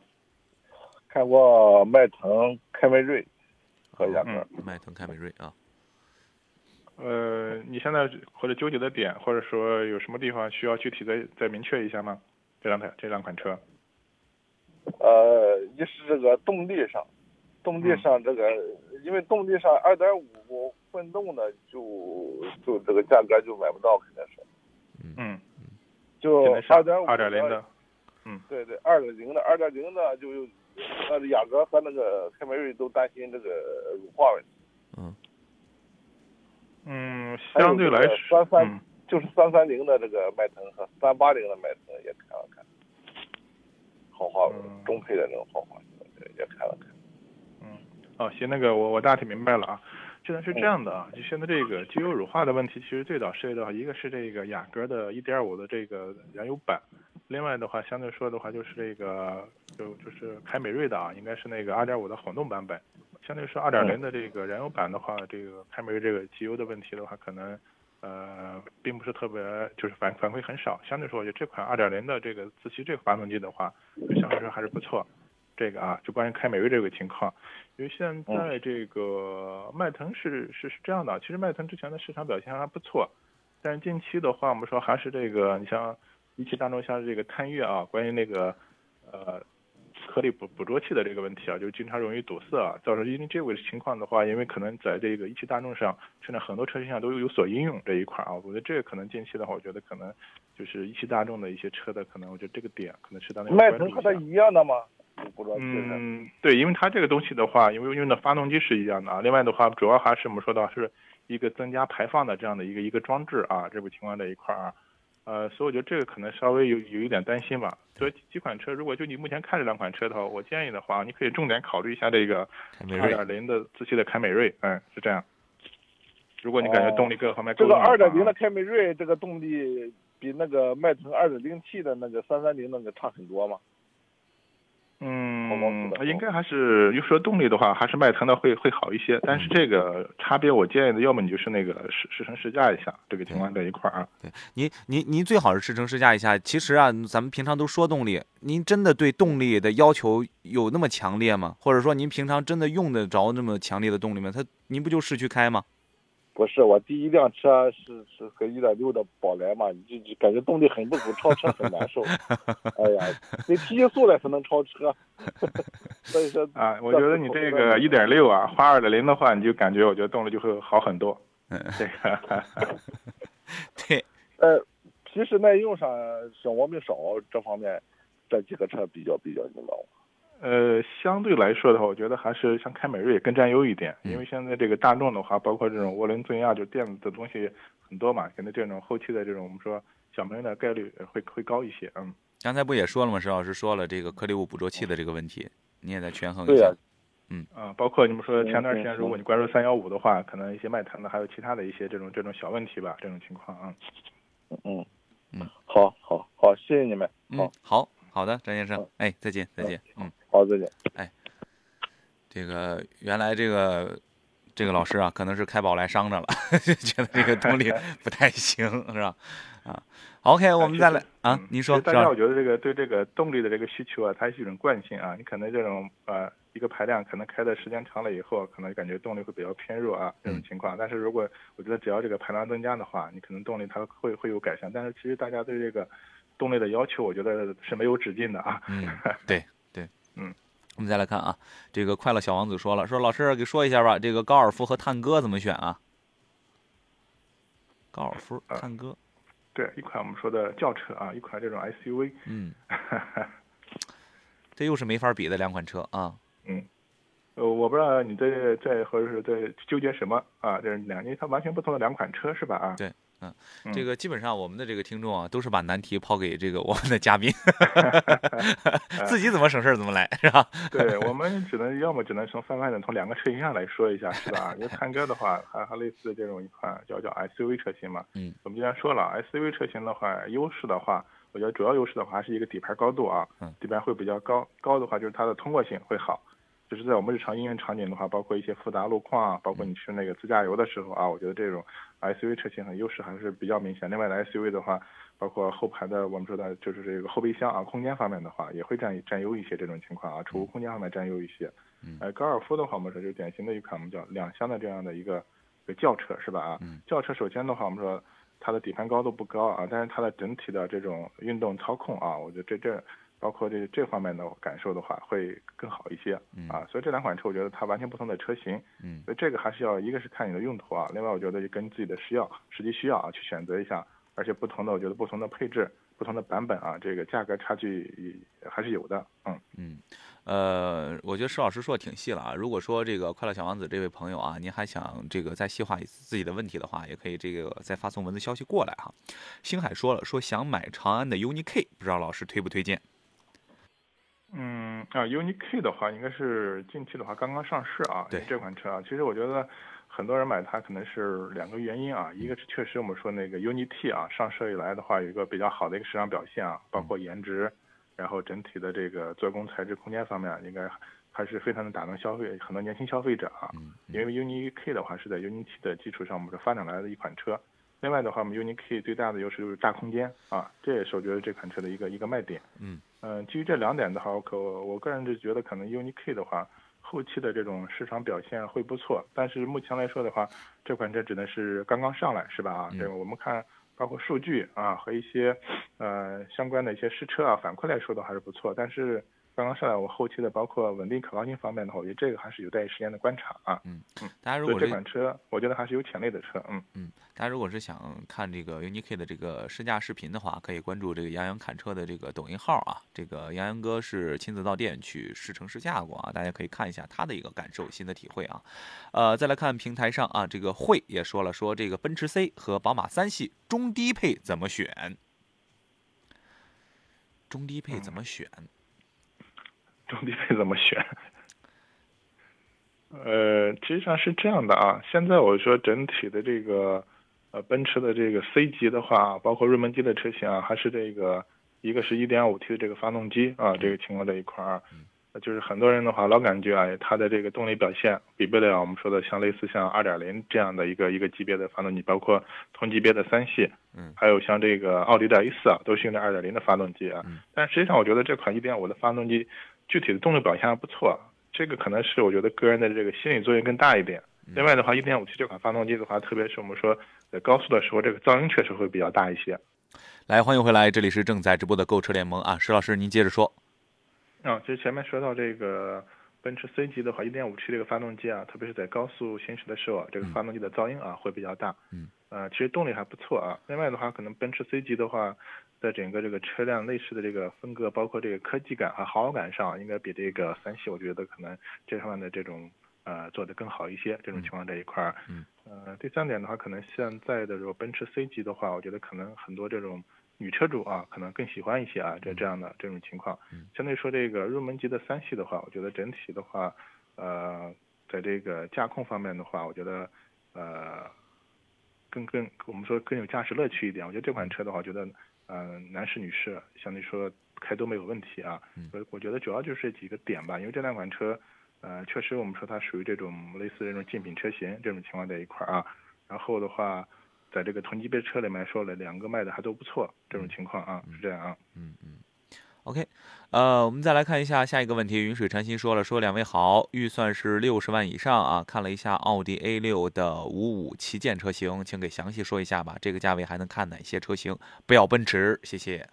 看过迈腾、凯美瑞和雅阁。迈腾、凯美瑞啊。呃，你现在或者纠结的点，或者说有什么地方需要具体的再明确一下吗？这两台这两款车。呃，一是这个动力上，动力上这个，嗯、因为动力上二点五混动的就就这个价格就买不到，肯定是。嗯。就二点五。二点零的。嗯。对对，二点零的，二点零的就有，那雅阁和那个凯美瑞都担心这个乳化问题。嗯。嗯，相对来说，三、嗯、就是三三零的这个迈腾和三八零的迈腾也看了看，豪华、嗯、中配的那种豪华也看了看。嗯，哦，行，那个我我大体明白了啊。现在是这样的啊，嗯、就现在这个机油乳化的问题，其实最早涉及到一个是这个雅阁的 一点五 的这个燃油版，另外的话相对说的话就是这个就就是凯美瑞的啊，应该是那个 二点五 的混动版本。相对于说 二点零 的这个燃油版的话，这个凯美瑞这个机油的问题的话，可能呃并不是特别，就是反反馈很少。相对说，我觉得这款 二点零 的这个自吸这个发动机的话，就相对说还是不错。这个啊，就关于凯美瑞这个情况，因为现在这个迈腾是是是这样的，其实迈腾之前的市场表现还不错，但是近期的话，我们说还是这个，你像一汽大众像这个探岳啊，关于那个呃。颗粒捕捕捉器的这个问题啊，就经常容易堵塞啊，造成因为这个情况的话，因为可能在这个一汽大众上，甚至很多车型上都有所应用这一块啊。我觉得这个可能近期的话，我觉得可能就是一汽大众的一些车的，可能我觉得这个点可能适当的要关注一下。迈腾和它一样的吗？嗯，对，因为它这个东西的话，因为用的发动机是一样的啊。另外的话，主要还是我们说到是一个增加排放的这样的一个一个装置啊，这个情况这一块啊。呃，所以我觉得这个可能稍微有有一点担心吧。所以几款车，如果就你目前看这两款车的话，我建议的话，你可以重点考虑一下这个二点零的自吸的凯美瑞，嗯，是这样。如果你感觉动力各方面够、哦，这个二点零的凯美瑞这个动力比那个迈腾二点零 T 的那个三三零那个差很多吗？嗯，应该还是，就说动力的话，还是迈腾的会会好一些，但是这个差别，我建议的，要么你就是那个试试乘试驾一下，这个情况在一块啊。对，您您您最好是试乘试驾一下。其实啊，咱们平常都说动力，您真的对动力的要求有那么强烈吗？或者说您平常真的用得着那么强烈的动力吗？它您不就市区开吗？不是，我第一辆车是是和一点六的宝来嘛，就就感觉动力很不足，超车很难受。哎呀，你提速了才能超车。所以说啊，我觉得你这个一点六啊，花二点零的话，你就感觉我觉得动力就会好很多。嗯，这个对。呃，皮实耐用上小毛病少，这方面这几个车比较比较牛毛。呃，相对来说的话，我觉得还是像凯美瑞更占优一点，因为现在这个大众的话，包括这种涡轮增压，就电子的东西很多嘛，可能这种后期的这种我们说小毛病的概率会会高一些。嗯，刚才不也说了吗？石老师说了这个颗粒物捕捉器的这个问题，你也在权衡一下。对啊，嗯啊，包括你们说前段时间，如果你关注三幺五的话，可能一些迈腾的，还有其他的一些这种这种小问题吧，这种情况啊。嗯嗯，好好好，谢谢你们。好、嗯、好。好的，张先生，哎，再见，再见，嗯，好，再见，哎，这个原来这个这个老师啊，可能是开宝来伤着了，呵呵，觉得这个动力不太行，是吧？啊 ，OK， 我们再来啊，您说，大家我觉得这个对这个动力的这个需求啊，它是一种惯性啊，你可能这种呃一个排量可能开的时间长了以后，可能感觉动力会比较偏弱啊，这种情况。但是如果我觉得只要这个排量增加的话，你可能动力它会会有改善。但是其实大家对这个动力的要求，我觉得是没有止境的啊。嗯，对对，嗯，我们再来看啊，这个快乐小王子说了，说老师给说一下吧，这个高尔夫和探戈怎么选啊？高尔夫、探戈，呃、对，一款我们说的轿车啊，一款这种 S U V， 嗯，这又是没法比的两款车啊。嗯，呃，我不知道你在在或者是在纠结什么啊？这两年它完全不同的两款车是吧？啊，对。嗯，这个基本上我们的这个听众啊，都是把难题抛给这个我们的嘉宾，自己怎么省事怎么来，是吧？对，我们只能要么只能从泛泛的从两个车型上来说一下，是吧？因为探戈的话，还还类似这种一款叫叫 S U V 车型嘛。嗯，我们既然说了 S U V 车型的话，优势的话，我觉得主要优势的话还是一个底盘高度啊，底盘会比较高，高的话就是它的通过性会好，就是在我们日常应用场景的话，包括一些复杂路况，包括你去那个自驾游的时候啊，我觉得这种 S U V 车型的优势还是比较明显。另外的 S U V 的话，包括后排的我们说的就是这个后备箱啊，空间方面的话也会占占优一些这种情况啊，储物空间方面占优一些。呃，高尔夫的话，我们说就是典型的一款我们叫两厢的这样的一个一个轿车是吧啊？轿车首先的话，我们说它的底盘高度不高啊，但是它的整体的这种运动操控啊，我觉得这这。包括这这方面的感受的话，会更好一些啊。所以这两款车，我觉得它完全不同的车型，嗯，所以这个还是要一个是看你的用途啊，另外我觉得就跟自己的需要、实际需要啊去选择一下。而且不同的，我觉得不同的配置、不同的版本啊，这个价格差距还是有的。嗯嗯，呃，我觉得施老师说的挺细了啊。如果说这个快乐小王子这位朋友啊，您还想这个再细化自己的问题的话，也可以这个再发送文字消息过来哈。星海说了，说想买长安的 U N I K， 不知道老师推不推荐？嗯啊 U N I K 的话，应该是近期的话刚刚上市啊。对这款车啊，其实我觉得很多人买它可能是两个原因啊，一个是确实我们说那个 U N I-T 啊上市以来的话有一个比较好的一个市场表现啊，包括颜值，然后整体的这个做工、材质、空间方面，应该还是非常的打动消费很多年轻消费者啊。因为 U N I K 的话是在 U N I-T 的基础上我们发展来的一款车。另外的话，我们 U N I-K 最大的优势就是大空间啊，这也是我觉得这款车的一个一个卖点。嗯嗯、呃，基于这两点的话，我可我个人就觉得可能 U N I-K 的话，后期的这种市场表现会不错。但是目前来说的话，这款车只能是刚刚上来，是吧？啊、嗯，这个我们看包括数据啊和一些呃相关的一些试车啊反馈来说的还是不错。但是刚刚上来，我后期的包括稳定可靠性方面的话，我觉得这个还是有待时间的观察啊。嗯嗯，大家如果这款车，我觉得还是有潜力的车。嗯嗯，大家如果是想看这个 U N I-K 的这个试驾视频的话，可以关注这个杨洋侃车的这个抖音号啊。这个杨洋哥是亲自到店去试乘试驾过啊，大家可以看一下他的一个感受、新的体会啊。呃，再来看平台上啊，这个慧也说了，说这个奔驰 C 和宝马三系中低配怎么选？中低配怎么选？嗯中低配怎么选？呃，实际上是这样的啊。现在我说整体的这个，呃，奔驰的这个 C 级的话，包括入门级的车型啊，还是这个一个是 一点五 T 的这个发动机啊，这个情况这一块儿、啊，就是很多人的话老感觉啊，它的这个动力表现比不了我们说的像类似像 二点零 这样的一个一个级别的发动机，包括同级别的三系，嗯，还有像这个奥迪的 A 四 啊，都是用的 二点零 的发动机啊。但实际上我觉得这款 一点五 的发动机。具体的动力表现还不错，这个可能是我觉得个人的这个心理作用更大一点。另外的话 一点五 T 这款发动机的话，特别是我们说在高速的时候，这个噪音确实会比较大一些。来，欢迎回来，这里是正在直播的购车联盟啊，石老师您接着说。啊、嗯，其实前面说到这个奔驰 C 级的话 一点五 T 这个发动机啊，特别是在高速行驶的时候、啊、这个发动机的噪音啊会比较大。嗯。呃，其实动力还不错啊。另外的话，可能奔驰 C 级的话，在整个这个车辆内饰的这个风格，包括这个科技感和豪华感上，应该比这个三系，我觉得可能这方面的这种呃做得更好一些。这种情况这一块儿，嗯，呃，第三点的话，可能现在的这个奔驰 C 级的话，我觉得可能很多这种女车主啊，可能更喜欢一些啊，这这样的这种情况。相对说这个入门级的三系的话，我觉得整体的话，呃，在这个驾控方面的话，我觉得呃更更我们说更有驾驶乐趣一点。我觉得这款车的话，我觉得。嗯、呃，男士女士相对说开都没有问题啊，所以我觉得主要就是几个点吧，因为这两款车，呃，确实我们说它属于这种类似这种竞品车型这种情况在一块啊，然后的话，在这个同级别车里面说了两个卖的还都不错，这种情况啊是这样啊，嗯嗯。嗯OK， 呃，我们再来看一下下一个问题。云水禅心说了，说两位好，预算是六十万以上啊。看了一下奥迪 A 六 的五五旗舰车型，请给详细说一下吧。这个价位还能看哪些车型？不要奔驰，谢谢。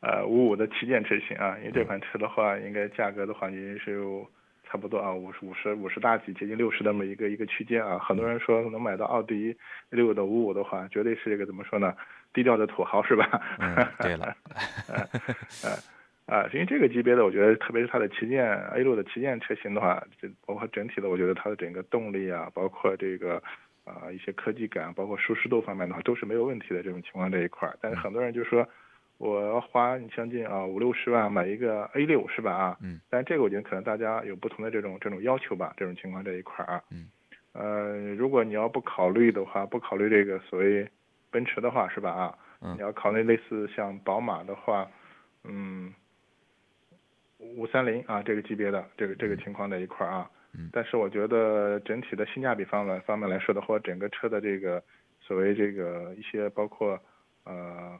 呃，五五的旗舰车型啊，因为这款车的话，应该价格的话，也是有差不多啊，五十五十五十大几，接近六十那么一个一个区间啊。很多人说能买到奥迪 A 六 的五五的话，绝对是这个怎么说呢？低调的土豪是吧？嗯，对了，呃啊，因为这个级别的，我觉得特别是它的旗舰 A 六 的旗舰车型的话，这包括整体的，我觉得它的整个动力啊，包括这个啊、呃、一些科技感，包括舒适度方面的话，都是没有问题的这种情况这一块。但是很多人就说，我要花你将近啊五六十万买一个 A 六 是吧？啊，嗯，但这个我觉得可能大家有不同的这种这种要求吧，这种情况这一块啊，嗯，呃，如果你要不考虑的话，不考虑这个所谓。奔驰的话是吧啊，你要考虑类似像宝马的话，嗯，五三零啊这个级别的这个这个情况在一块啊，但是我觉得整体的性价比方面方面来说的话，整个车的这个所谓这个一些包括呃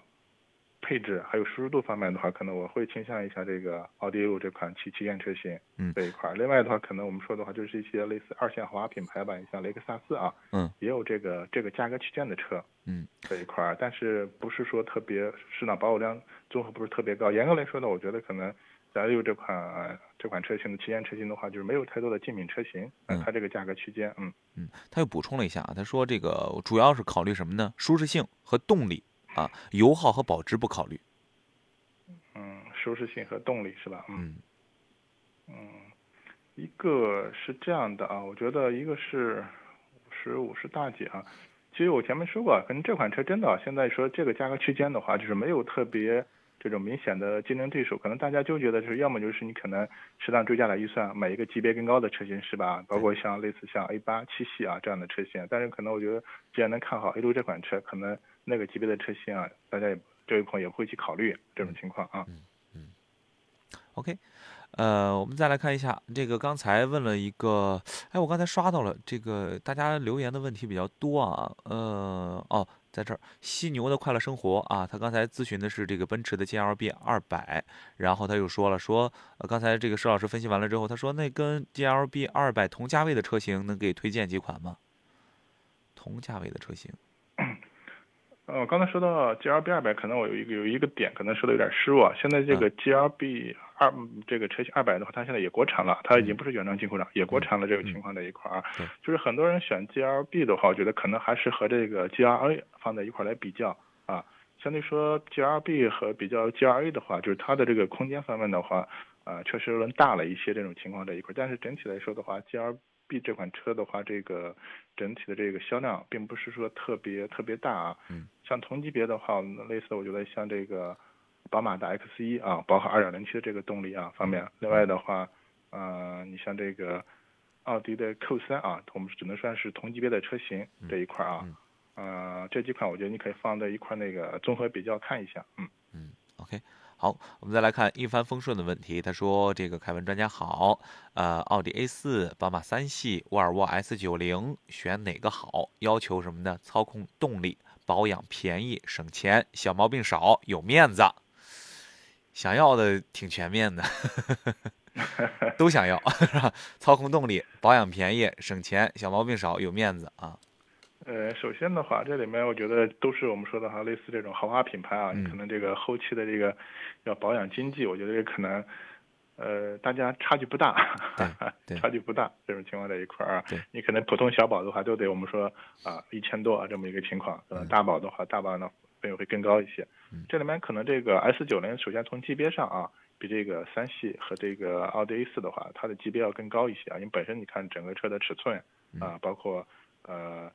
配置还有舒适度方面的话，可能我会倾向一下这个奥迪 A 五 这款旗旗舰车型这一块。另外的话，可能我们说的话就是一些类似二线豪华品牌吧，像雷克萨斯啊，嗯，也有这个这个价格旗舰的车，嗯，这一块，但是不是说特别适当保有量综合不是特别高。严格来说呢，我觉得可能咱有这款、呃、这款车型的旗舰车型的话，就是没有太多的竞品车型，嗯、呃，它这个价格区间，嗯嗯，他又补充了一下，他说这个主要是考虑什么呢？舒适性和动力。啊，油耗和保值不考虑。嗯，舒适性和动力是吧？嗯嗯，一个是这样的啊，我觉得一个是五十五十大几啊。其实我前面说过，可能这款车真的、啊、现在说这个价格区间的话，就是没有特别这种明显的竞争对手。可能大家纠结的是，要么就是你可能适当追加点预算买一个级别更高的车型是吧？包括像类似像 A 八、七系啊这样的车型。但是可能我觉得，既然能看好 A 六这款车，可能那个级别的车型啊，大家也这一块也会去考虑这种情况啊。嗯嗯。OK， 呃，我们再来看一下这个刚才问了一个，哎，我刚才刷到了这个大家留言的问题比较多啊。呃，哦，在这儿，犀牛的快乐生活啊，他刚才咨询的是这个奔驰的 G L B 二百，然后他又说了说，呃、刚才这个石老师分析完了之后，他说那跟 G L B 二百同价位的车型能给推荐几款吗？同价位的车型。呃，刚才说到 G L B 二百，可能我有一个有一个点可能说的有点失落。现在这个 G L B 二、嗯、这个车型二百的话，它现在也国产了，它已经不是原装进口厂，也国产了。这个情况在一块啊，嗯、就是很多人选 G L B 的话，我觉得可能还是和这个 G R A 放在一块来比较啊。相对说 G L B 和比较 G R A 的话，就是它的这个空间方面的话，啊，确实能大了一些这种情况在一块。但是整体来说的话 ，G L B B 这款车的话，这个整体的这个销量并不是说特别特别大啊。嗯。像同级别的话，类似我觉得像这个宝马的 X 一 啊，包括 二点零 T 的这个动力啊方面。另外的话，呃，你像这个奥迪的 Q 三 啊，我们只能算是同级别的车型这一块啊。嗯。呃，这几款我觉得你可以放在一块那个综合比较看一下。嗯嗯。OK。好，我们再来看一帆风顺的问题。他说：“这个凯文专家好，呃，奥迪 A 四、宝马三系、沃尔沃 S 九十， 选哪个好？要求什么呢？操控、动力、保养便宜、省钱、小毛病少、有面子。想要的挺全面的，呵呵都想要是吧？操控、动力、保养便宜、省钱、小毛病少、有面子啊。”呃，首先的话，这里面我觉得都是我们说的哈，类似这种豪华品牌啊，可能这个后期的这个要保养经济，我觉得这可能，呃，大家差距不大，差距不大，这种情况在一块啊，你可能普通小宝的话都得我们说啊一千多啊这么一个情况，嗯，大宝的话，大宝呢费用会更高一些。这里面可能这个 S 九十， 首先从级别上啊，比这个三系和这个奥迪 A 四 的话，它的级别要更高一些啊，因为本身你看整个车的尺寸啊，包括呃。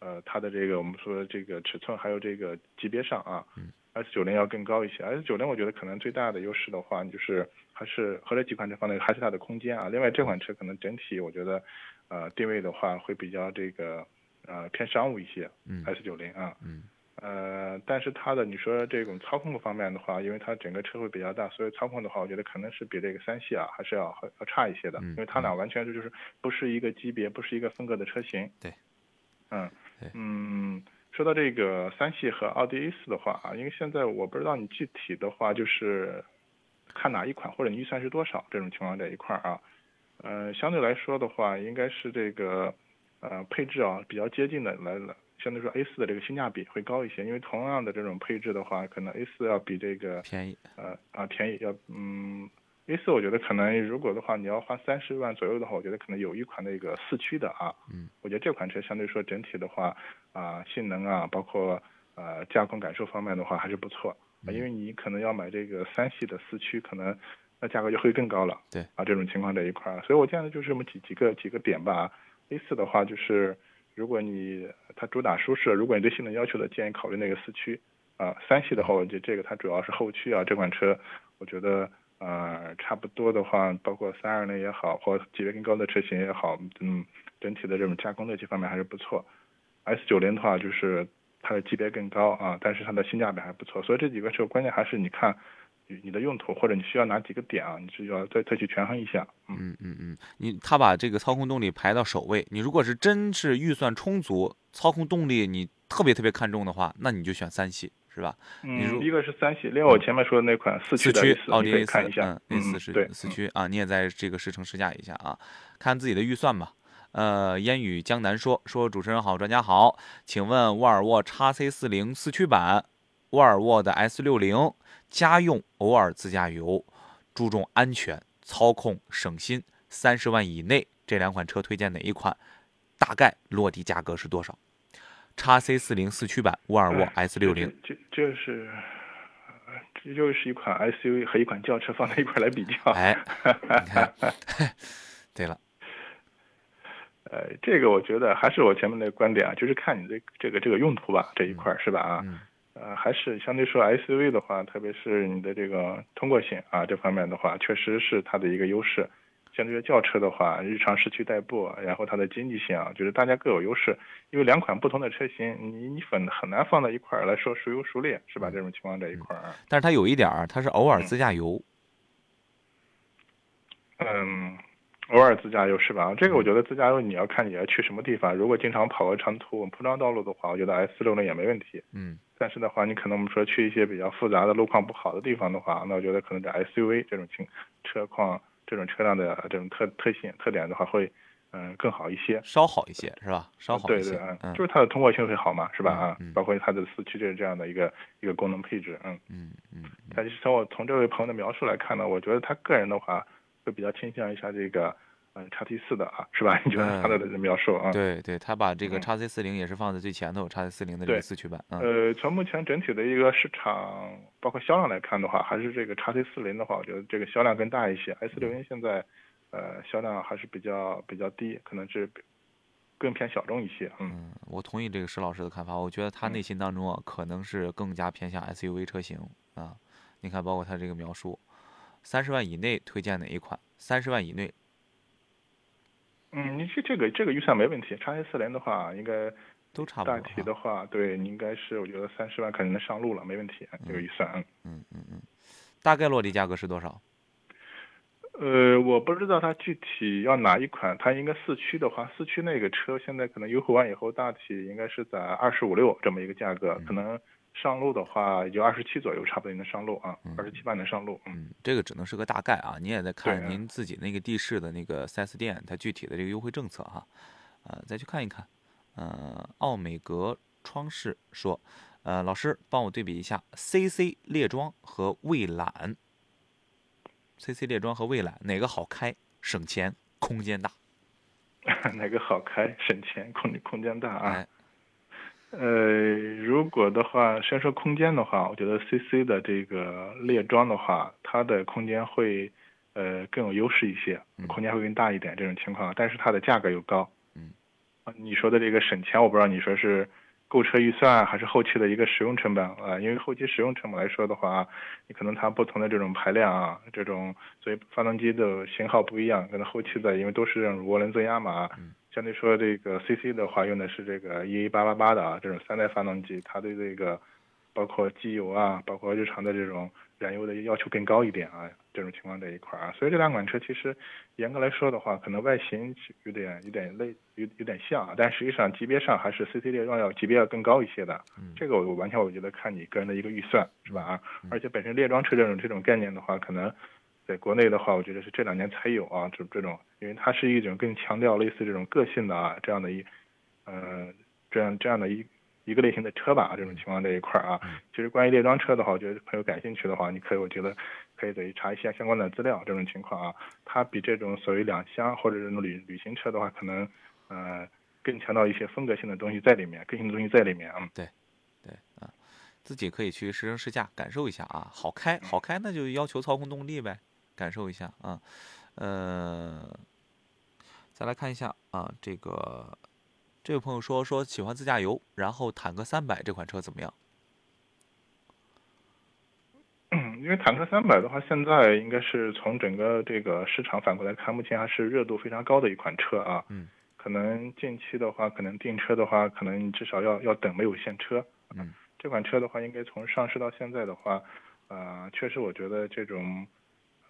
呃，它的这个我们说这个尺寸还有这个级别上啊，嗯 ，S 九十 要更高一些。S 九十 我觉得可能最大的优势的话，就是还是和这几款车放在还是它的空间啊。另外这款车可能整体我觉得，呃，定位的话会比较这个呃偏商务一些，嗯 ，S 九十 啊，嗯，呃，但是它的你说这种操控方面的话，因为它整个车会比较大，所以操控的话，我觉得可能是比这个三系啊还是要要差一些的，嗯，因为它俩完全就是不是一个级别，不是一个风格的车型。对，嗯。嗯，说到这个三系和奥迪 A 四 的话啊，因为现在我不知道你具体的话就是看哪一款或者你预算是多少这种情况在一块啊，呃，相对来说的话，应该是这个呃配置啊比较接近的来了，相对说 A 四 的这个性价比会高一些，因为同样的这种配置的话，可能 A 四 要比这个便宜，呃啊便宜要嗯。A 四 我觉得可能如果的话你要花三十万左右的话，我觉得可能有一款那个四驱的啊，嗯，我觉得这款车相对说整体的话啊，性能啊，包括呃驾控感受方面的话还是不错，因为你可能要买这个三系的四驱，可能那价格就会更高了，对啊，这种情况在一块儿，所以我建议就是这么几几个几个点吧。A 四 的话就是如果你它主打舒适，如果你对性能要求的，建议考虑那个四驱啊。三系的话，我觉得这个它主要是后驱啊，这款车我觉得。呃，差不多的话，包括三二零也好，或级别更高的车型也好，嗯，整体的这种加工的这方面还是不错。S 九十的话，就是它的级别更高啊，但是它的性价比还不错。所以这几个车关键还是你看你的用途，或者你需要哪几个点啊，你就要再再去权衡一下。嗯嗯嗯，你他把这个操控动力排到首位，你如果是真是预算充足，操控动力你特别特别看重的话，那你就选三系。是吧？嗯，一个是三系，另外我前面说的那款四驱的奥迪 A 四， 看一下，嗯 ，A 四是、嗯、四驱啊，你也在这个试乘试驾一下啊，看自己的预算吧。呃，烟雨江南说说主持人好，专家好，请问沃尔沃 X C 四十 四驱版、沃尔沃的 S 六十 家用偶尔自驾游，注重安全、操控、省心，三十万以内这两款车推荐哪一款？大概落地价格是多少？X C 四十 四驱版沃尔沃 S 六十， 这这是这又是一款 S U V 和一款轿车放在一块来比较。哎，你看，对了，呃，这个我觉得还是我前面的观点啊，就是看你这这个这个用途吧，这一块是吧啊？嗯、呃，还是相对说 S U V 的话，特别是你的这个通过性啊这方面的话，确实是它的一个优势。相对于轿车的话，日常市区代步，然后它的经济性啊，就是大家各有优势。因为两款不同的车型，你你很很难放到一块儿来说孰优孰劣，是吧？这种情况在一块儿、嗯。但是它有一点儿，它是偶尔自驾游。嗯，偶尔自驾游是吧？这个我觉得自驾游你要看你要去什么地方。如果经常跑个长途铺装道路的话，我觉得 S 六十也没问题。嗯。但是的话，你可能我们说去一些比较复杂的路况不好的地方的话，那我觉得可能在 S U V 这种情车况。这种车辆的这种特特性特点的话会，嗯、呃，更好一些，稍好一些是吧？稍好一些，对对，嗯，就是它的通过性会好嘛，是吧？啊、嗯，嗯、包括它的四驱这这样的一个一个功能配置，嗯嗯嗯。但是从我从这位朋友的描述来看呢，我觉得他个人的话会比较倾向一下这个，嗯、呃、X T 四的啊，是吧？你觉得他的描述啊？嗯、对对，他把这个 X C 四十 也是放在最前头 ，X C 四十 的这个四驱版。嗯、呃，从目前整体的一个市场。包括销量来看的话，还是这个 X C 四十 的话，我觉得这个销量更大一些。S 六十现在，呃，销量还是比较比较低，可能是更偏小众一些。嗯，嗯我同意这个石老师的看法，我觉得他内心当中啊，嗯、可能是更加偏向 S U V 车型啊。你看，包括他这个描述，三十万以内推荐哪一款？三十万以内。嗯，你这这个这个预算没问题。X C 四十的话，应该。都差不多。大体的话，对你应该是，我觉得三十万肯定能上路了，没问题。这个预算，嗯嗯嗯，大概落地价格是多少？呃，我不知道它具体要哪一款，它应该四驱的话，四驱那个车现在可能优惠完以后，大体应该是在二十五六这么一个价格，嗯、可能上路的话也就二十七左右，差不多能上路啊，二十七万能上路。嗯，这个只能是个大概啊，您也在看您自己那个地市的那个 四 S 店，它具体的这个优惠政策哈、啊，呃，再去看一看。呃，奥美格窗饰说，呃，老师帮我对比一下 C C 列装和蔚揽 ，C C 列装和蔚揽哪个好开、省钱、空间大？哪个好开、省钱、空空间大啊？哎、呃，如果的话，先说空间的话，我觉得 C C 的这个列装的话，它的空间会呃更有优势一些，空间会更大一点这种情况，但是它的价格又高。你说的这个省钱，我不知道你说是购车预算还是后期的一个使用成本啊？因为后期使用成本来说的话，你可能它不同的这种排量啊，这种所以发动机的型号不一样，可能后期的因为都是这种涡轮增压嘛，相对说这个 C C 的话用的是这个 E A 八八八 的啊，这种三代发动机，它对这个包括机油啊，包括日常的这种燃油的要求更高一点啊，这种情况在一块啊，所以这两款车其实严格来说的话，可能外形有点有点类有有点像啊，但实际上级别上还是 C C 列装要级别要更高一些的。这个我完全我觉得看你个人的一个预算是吧啊，而且本身列装车这种这种概念的话，可能在国内的话，我觉得是这两年才有啊，这这种，因为它是一种更强调类似这种个性的啊这样的一呃这样这样的一。一个类型的车吧，这种情况这一块啊，其实关于列装车的话，我觉得朋友感兴趣的话，你可以我觉得可以得查一下相关的资料，这种情况啊，它比这种所谓两厢或者这种旅旅行车的话，可能呃更强调一些风格性的东西在里面，个性的东西在里面啊、嗯。对，对啊，自己可以去试乘试驾感受一下啊，好开好开，那就要求操控动力呗，感受一下啊，呃，再来看一下啊这个。这位朋友说说喜欢自驾游，然后坦克三百这款车怎么样？因为坦克三百的话，现在应该是从整个这个市场反过来看，目前还是热度非常高的一款车啊。嗯。可能近期的话，可能订车的话，可能至少要要等没有现车。嗯，这款车的话，应该从上市到现在的话，呃，确实我觉得这种，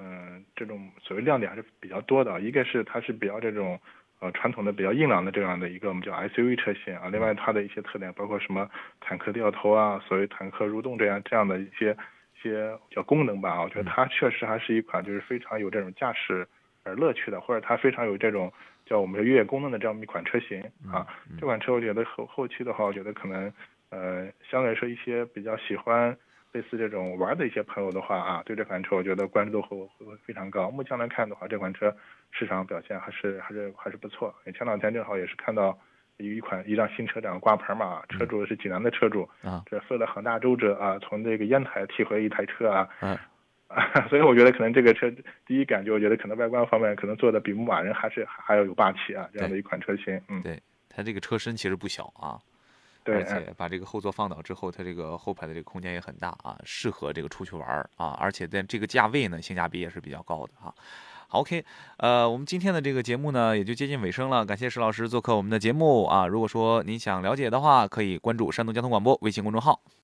嗯、呃，这种所谓亮点还是比较多的。一个是它是比较这种，呃，传统的比较硬朗的这样的一个我们叫 S U V 车型啊。另外它的一些特点包括什么坦克掉头啊，所谓坦克蠕动这样这样的一些一些叫功能吧。我觉得它确实还是一款就是非常有这种驾驶而乐趣的，或者它非常有这种叫我们的越野功能的这样一款车型啊。这款车我觉得后后期的话，我觉得可能呃相对来说一些比较喜欢类似这种玩的一些朋友的话啊，对这款车我觉得关注度会会非常高。目前来看的话，这款车市场表现还是还是还是不错。前两天正好也是看到一款一辆新车展挂牌嘛，车主是济南的车主啊，这费了很大周折啊，从这个烟台提回一台车啊。嗯所以我觉得可能这个车第一感觉，我觉得可能外观方面可能做的比牧马人还是还要有霸气啊，这样的一款车型。嗯，对，它这个车身其实不小啊，对，而且把这个后座放倒之后，它这个后排的这个空间也很大啊，适合这个出去玩啊，而且在这个价位呢，性价比也是比较高的啊。OK， 呃，我们今天的这个节目呢，也就接近尾声了。感谢石老师做客我们的节目啊。如果说您想了解的话，可以关注山东交通广播微信公众号。